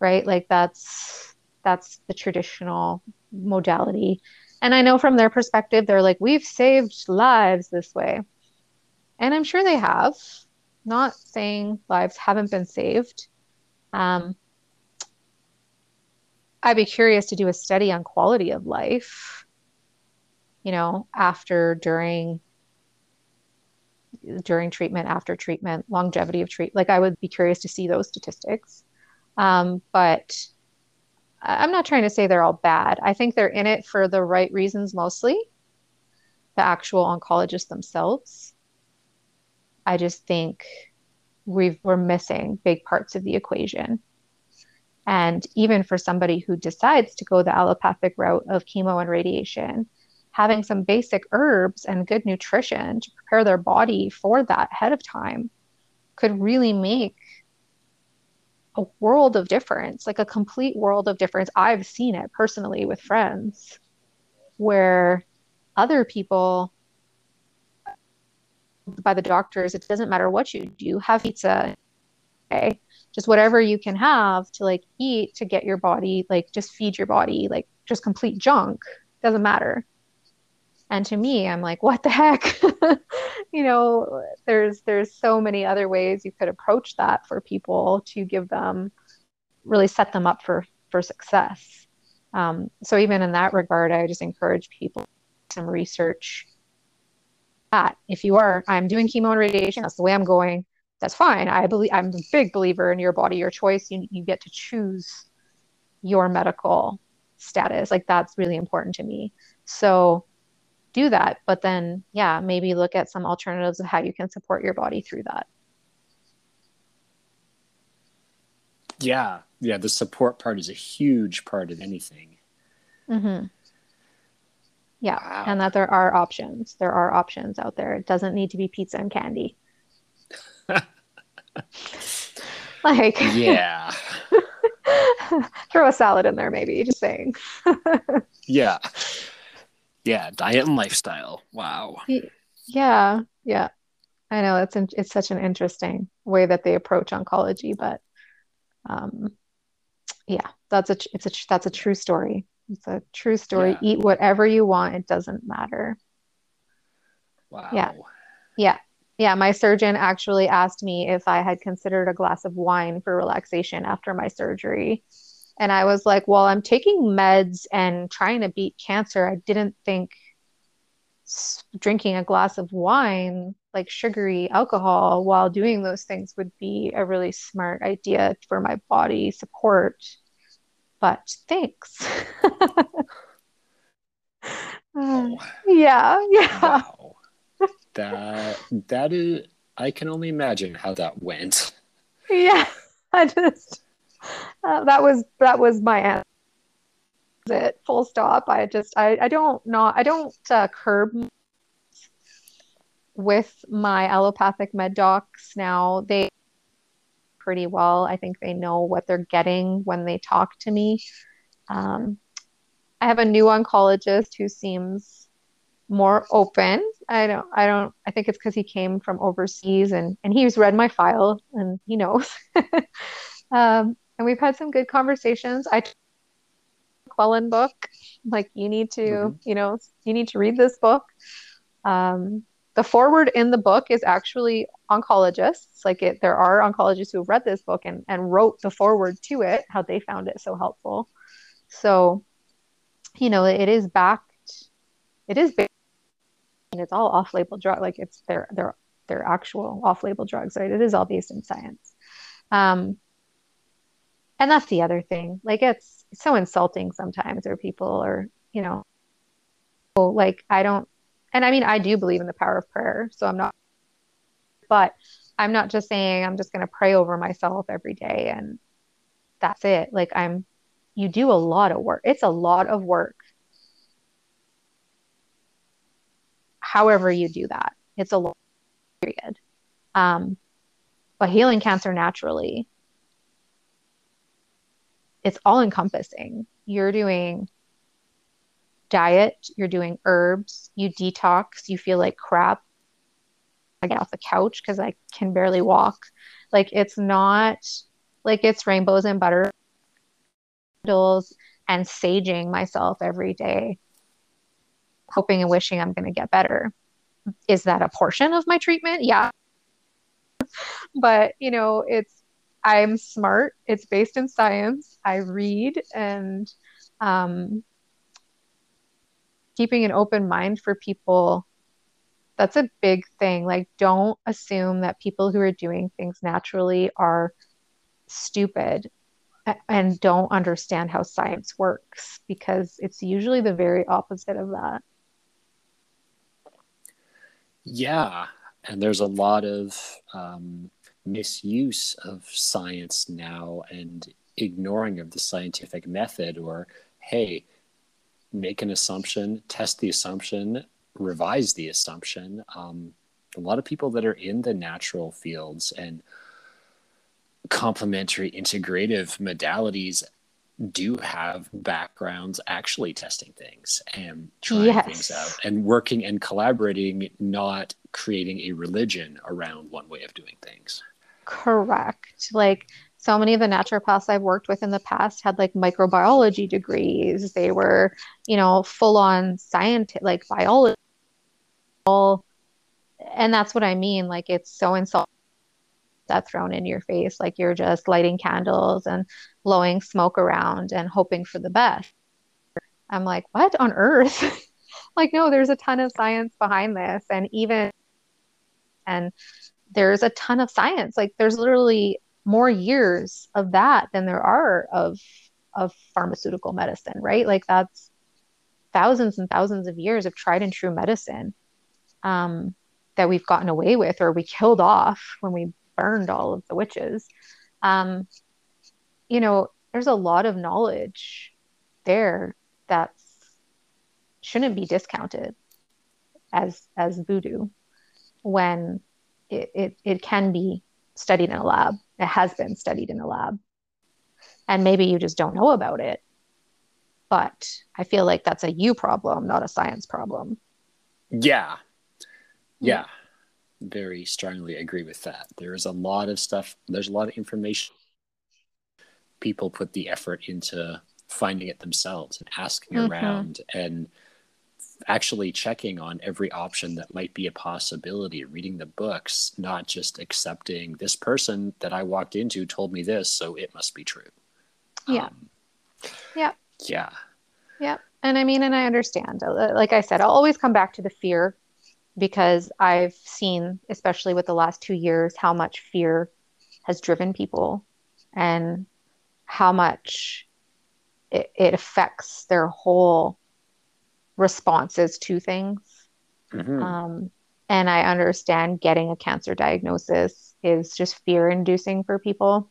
right? Like that's the traditional modality. And I know from their perspective, they're like, we've saved lives this way. And I'm sure they have. Not saying lives haven't been saved. I'd be curious to do a study on quality of life, you know, after, during treatment, after treatment, longevity of treatment. Like, I would be curious to see those statistics. But I'm not trying to say they're all bad. I think they're in it for the right reasons, mostly, the actual oncologists themselves. I just think we're missing big parts of the equation. And even for somebody who decides to go the allopathic route of chemo and radiation, having some basic herbs and good nutrition to prepare their body for that ahead of time could really make a world of difference, like a complete world of difference. I've seen it personally with friends where other people, by the doctors, it doesn't matter what you do, have pizza, okay? Just whatever you can have to like eat to get your body, like just feed your body, like just complete junk, doesn't matter. And to me, I'm like, what the heck? You know, there's so many other ways you could approach that for people to give them, really set them up for success. So even in that regard, I just encourage people to do some research. If you are, I'm doing chemo and radiation, that's the way I'm going. That's fine. I'm a big believer in your body, your choice. You get to choose your medical status. Like, that's really important to me. So do that. But then, yeah, maybe look at some alternatives of how you can support your body through that. Yeah. Yeah. The support part is a huge part of anything. Mm-hmm. Yeah. Wow. And that there are options. There are options out there. It doesn't need to be pizza and candy. Like, yeah. Throw a salad in there, maybe, just saying. Yeah. Yeah. Diet and lifestyle. Wow. Yeah. Yeah. I know it's such an interesting way that they approach oncology, but yeah, that's a true story. It's a true story. Yeah. Eat whatever you want. It doesn't matter. Wow. Yeah. Yeah. Yeah, my surgeon actually asked me if I had considered a glass of wine for relaxation after my surgery. And I was like, well, I'm taking meds and trying to beat cancer. I didn't think drinking a glass of wine, like sugary alcohol, while doing those things would be a really smart idea for my body support. But thanks. Oh. Yeah, yeah. Wow. That is, I can only imagine how that went. Yeah, I just, that was my answer. It full stop. I don't curb with my allopathic med docs now. They pretty well, I think they know what they're getting when they talk to me. I have a new oncologist who seems more open. I think it's because he came from overseas and he's read my file and he knows. And we've had some good conversations. I took a McClelland book, like you need to read this book. The foreword in the book is actually oncologists. There are oncologists who have read this book and wrote the foreword to it, how they found it so helpful. So, it is backed, and it's all off-label drug. It's their actual off-label drugs, right? It is all based in science. And that's the other thing. It's so insulting sometimes, or people are, I do believe in the power of prayer, so I'm not just saying I'm just going to pray over myself every day and that's it. You do a lot of work. It's a lot of work. However you do that, it's a long period. But healing cancer naturally, it's all encompassing. You're doing diet, you're doing herbs, you detox, you feel like crap. I get off the couch because I can barely walk. It's not like it's rainbows and butter and saging myself every day, hoping and wishing I'm going to get better. Is that a portion of my treatment? Yeah. But, I'm smart. It's based in science. I read, and keeping an open mind for people, that's a big thing. Don't assume that people who are doing things naturally are stupid and don't understand how science works, because it's usually the very opposite of that. Yeah. And there's a lot of misuse of science now and ignoring of the scientific method, or, hey, make an assumption, test the assumption, revise the assumption. A lot of people that are in the natural fields and complementary integrative modalities do have backgrounds actually testing things and trying things out and working and collaborating, not creating a religion around one way of doing things. Correct. So many of the naturopaths I've worked with in the past had microbiology degrees. They were, full on scientific, biology. And that's what I mean. It's so insulting. That's thrown in your face, you're just lighting candles and blowing smoke around and hoping for the best. I'm like, what on earth? No, there's a ton of science behind this, and there's a ton of science. There's literally more years of that than there are of pharmaceutical medicine, right? That's thousands and thousands of years of tried and true medicine that we've gotten away with, or we killed off when we burned all of the witches. There's a lot of knowledge there that shouldn't be discounted as voodoo, when it can be studied in a lab. It has been studied in a lab, and maybe you just don't know about it, but I feel like that's a you problem, not a science problem. Yeah. Very strongly agree with that. There is a lot of stuff. There's a lot of information. People put the effort into finding it themselves and asking around and actually checking on every option that might be a possibility, reading the books, not just accepting this person that I walked into told me this, so it must be true. Yeah. Yeah. And I understand. Like I said, I'll always come back to the fear, because I've seen, especially with the last 2 years, how much fear has driven people and how much it affects their whole responses to things. Mm-hmm. And I understand getting a cancer diagnosis is just fear-inducing for people,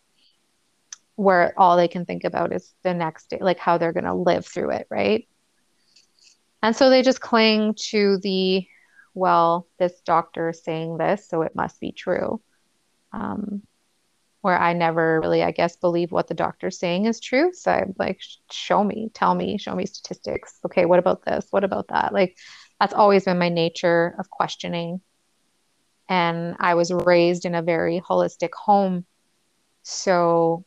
where all they can think about is the next day, how they're going to live through it, right? And so they just cling to the, well, this doctor is saying this, so it must be true. where I never really, I guess, believe what the doctor's saying is true. So I'm like, show me, tell me, show me statistics. Okay, what about this? What about that? Like, that's always been my nature of questioning. And I was raised in a very holistic home. So,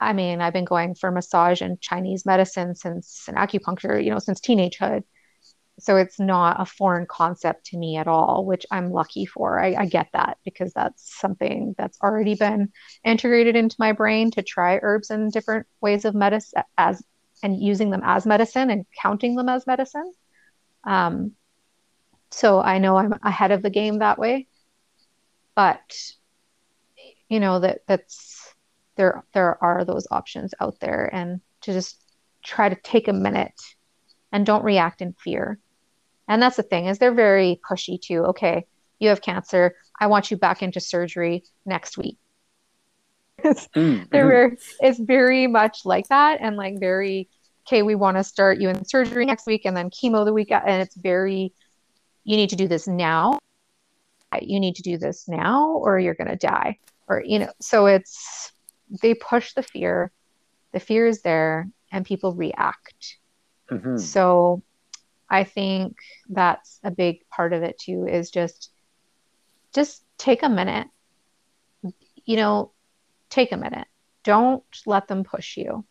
I mean, I've been going for massage and Chinese medicine and acupuncture, since teenagehood. So it's not a foreign concept to me at all, which I'm lucky for. I get that, because that's something that's already been integrated into my brain, to try herbs and different ways of medicine and using them as medicine and counting them as medicine. So I know I'm ahead of the game that way, but that's there are those options out there, and to just try to take a minute and don't react in fear. And that's the thing, is they're very pushy too. Okay, you have cancer. I want you back into surgery next week. It's very much like that. And like very, okay, we want to start you in surgery next week and then chemo the week. And it's very, you need to do this now. You need to do this now or you're going to die. Or, so it's, they push the fear. The fear is there and people react. Mm-hmm. So I think that's a big part of it too, is just take a minute, take a minute. Don't let them push you.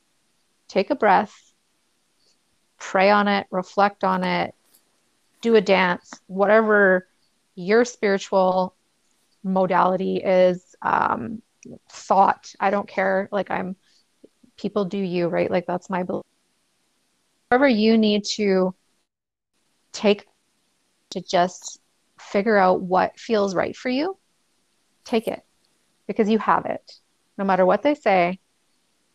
Take a breath, pray on it, reflect on it, do a dance, whatever your spiritual modality is, thought. I don't care. Like people do you, right? Like that's my belief. However, you need to take to just figure out what feels right for you. Take it, because you have it. No matter what they say,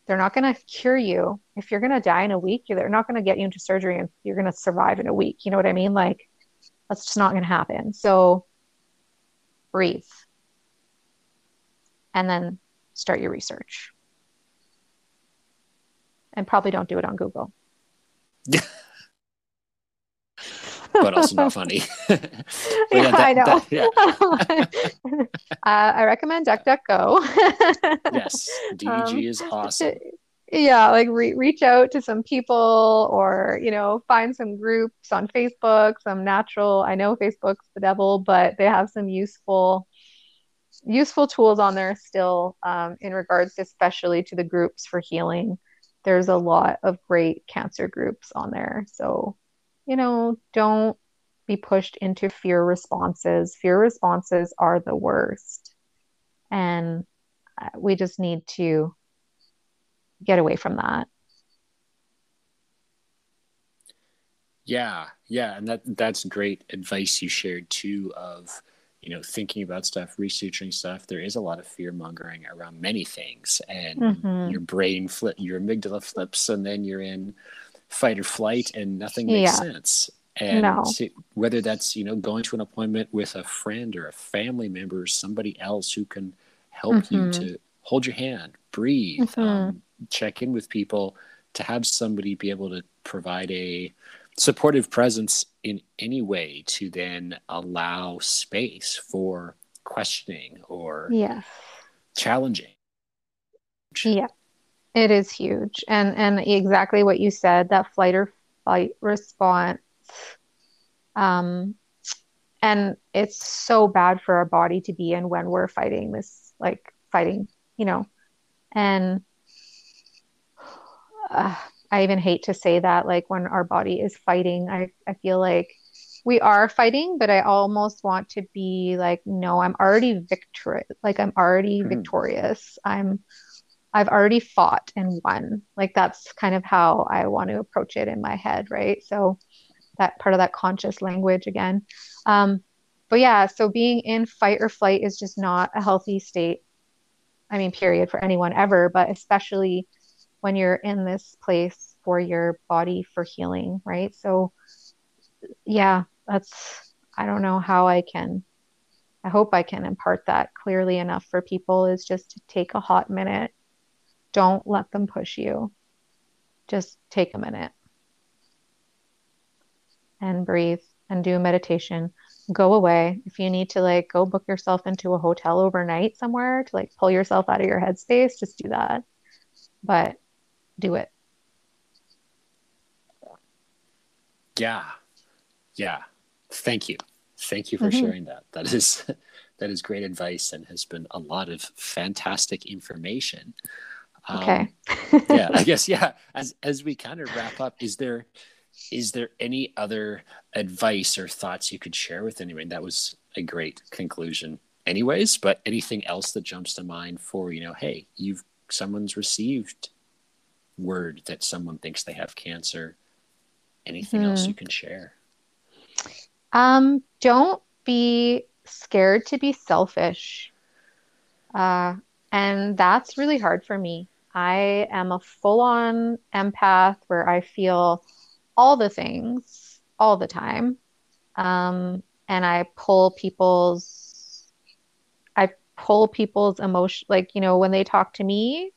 they're not going to cure you. If you're going to die in a week, they're not going to get you into surgery and you're going to survive in a week. You know what I mean? Like, that's just not going to happen. So breathe. And then start your research. And probably don't do it on Google. But also not funny. I know. I recommend DuckDuckGo. Yes, DDG is awesome. Reach out to some people, or find some groups on Facebook. Some natural. I know Facebook's the devil, but they have some useful tools on there still, in regards, especially to the groups for healing. There's a lot of great cancer groups on there. So, don't be pushed into fear responses. Fear responses are the worst. And we just need to get away from that. Yeah. Yeah. And that's great advice you shared too, of, thinking about stuff, researching stuff. There is a lot of fear mongering around many things, and your brain your amygdala flips, and then you're in fight or flight and nothing makes sense. And whether that's, going to an appointment with a friend or a family member or somebody else who can help you to hold your hand, breathe, check in with people, to have somebody be able to provide a supportive presence in any way to then allow space for questioning or challenging. Yeah, it is huge. And exactly what you said, that flight or fight response. And it's so bad for our body to be in when we're fighting this, and I even hate to say that, like when our body is fighting, I feel like we are fighting, but I almost want to be like, no, I'm already victorious. Like I'm already victorious. I've already fought and won. Like that's kind of how I want to approach it in my head. Right. So that part of that conscious language again. But yeah, so being in fight or flight is just not a healthy state. I mean, period, for anyone ever, but especially when you're in this place for your body for healing, right? So yeah, I don't know how I hope I can impart that clearly enough for people, is just to take a hot minute. Don't let them push you. Just take a minute and breathe and do a meditation. go away. If you need to like go book yourself into a hotel overnight somewhere to like pull yourself out of your headspace, just do that. But do it. Yeah. Thank you for sharing that. That is great advice and has been a lot of fantastic information. Okay. Yeah, I guess. Yeah. As we kind of wrap up, is there any other advice or thoughts you could share with anyone? That was a great conclusion anyways, but anything else that jumps to mind for, hey, someone's received word that someone thinks they have cancer. Anything else you can share? Don't be scared to be selfish. And that's really hard for me. I am a full-on empath where I feel all the things all the time. And I pull people's emotion. Like, when they talk to me,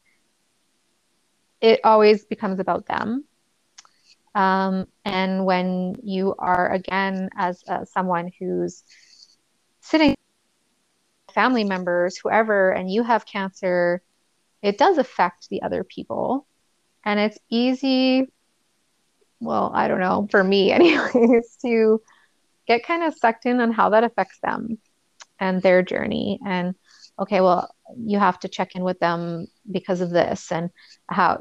it always becomes about them. And when you are, again, as someone who's sitting with family members, whoever, and you have cancer, it does affect the other people. And it's easy, well, I don't know, for me anyways, to get kind of sucked in on how that affects them and their journey. And okay, well, you have to check in with them because of this, and how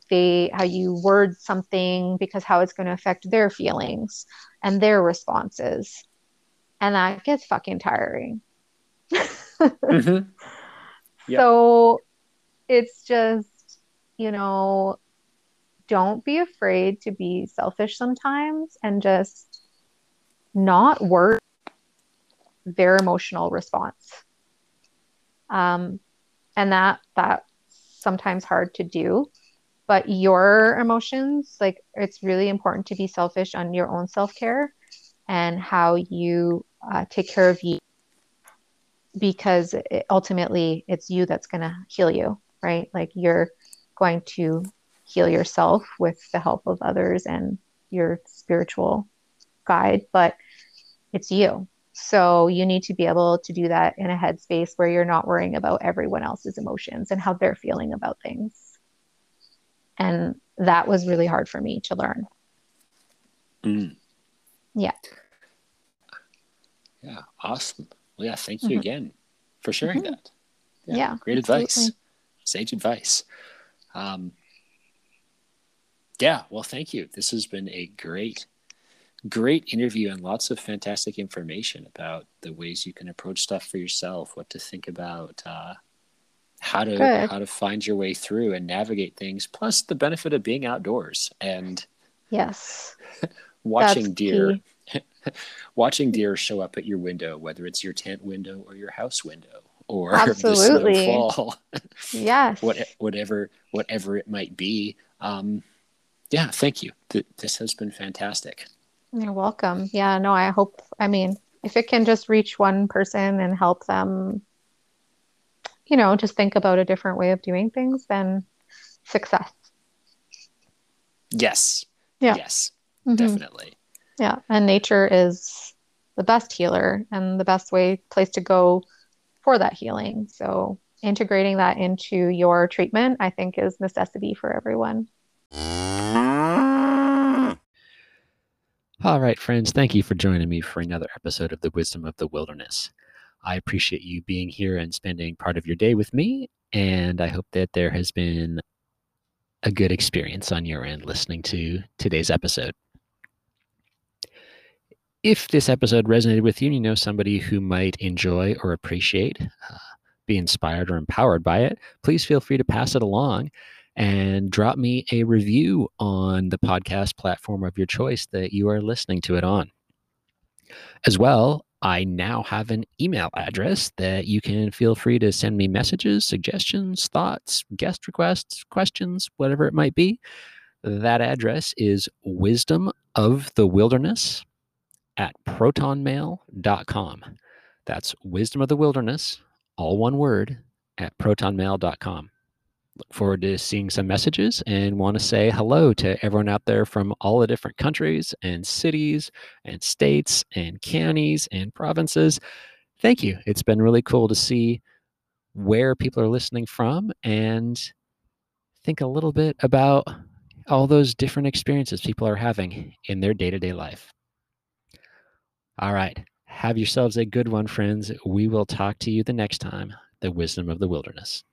you word something, because how it's going to affect their feelings and their responses. And that gets fucking tiring. Mm-hmm. Yep. So it's just, don't be afraid to be selfish sometimes and just not worry their emotional response. And that's sometimes hard to do. But your emotions, like, it's really important to be selfish on your own self-care and how you take care of you, because ultimately it's you that's going to heal you, right? Like, you're going to heal yourself with the help of others and your spiritual guide, but it's you. So you need to be able to do that in a headspace where you're not worrying about everyone else's emotions and how they're feeling about things. And that was really hard for me to learn. Mm. Yeah. Yeah. Awesome. Well, yeah. Thank you again for sharing that. Yeah. Great absolutely. Advice. Sage advice. Yeah. Well, thank you. This has been a great interview and lots of fantastic information about the ways you can approach stuff for yourself, what to think about, how to find your way through and navigate things, plus the benefit of being outdoors and yes, watching deer show up at your window, whether it's your tent window or your house window or absolutely. The snowfall, yes, whatever it might be. Yeah, thank you. This has been fantastic. You're welcome. Yeah, no, I hope, if it can just reach one person and help them, just think about a different way of doing things, then success. Yes. Yeah. Yes, definitely. Yeah. And nature is the best healer and the best place to go for that healing. So integrating that into your treatment, I think, is necessity for everyone. All right, friends, thank you for joining me for another episode of The Wisdom of the Wilderness. I appreciate you being here and spending part of your day with me, and I hope that there has been a good experience on your end listening to today's episode. If this episode resonated with you and you know somebody who might enjoy or appreciate, be inspired or empowered by it, please feel free to pass it along. And drop me a review on the podcast platform of your choice that you are listening to it on. As well, I now have an email address that you can feel free to send me messages, suggestions, thoughts, guest requests, questions, whatever it might be. That address is wisdomofthewilderness@protonmail.com. That's wisdomofthewilderness, all one word, @protonmail.com. Look forward to seeing some messages and want to say hello to everyone out there from all the different countries and cities and states and counties and provinces. Thank you. It's been really cool to see where people are listening from and think a little bit about all those different experiences people are having in their day-to-day life. All right. Have yourselves a good one, friends. We will talk to you the next time. The Wisdom of the Wilderness.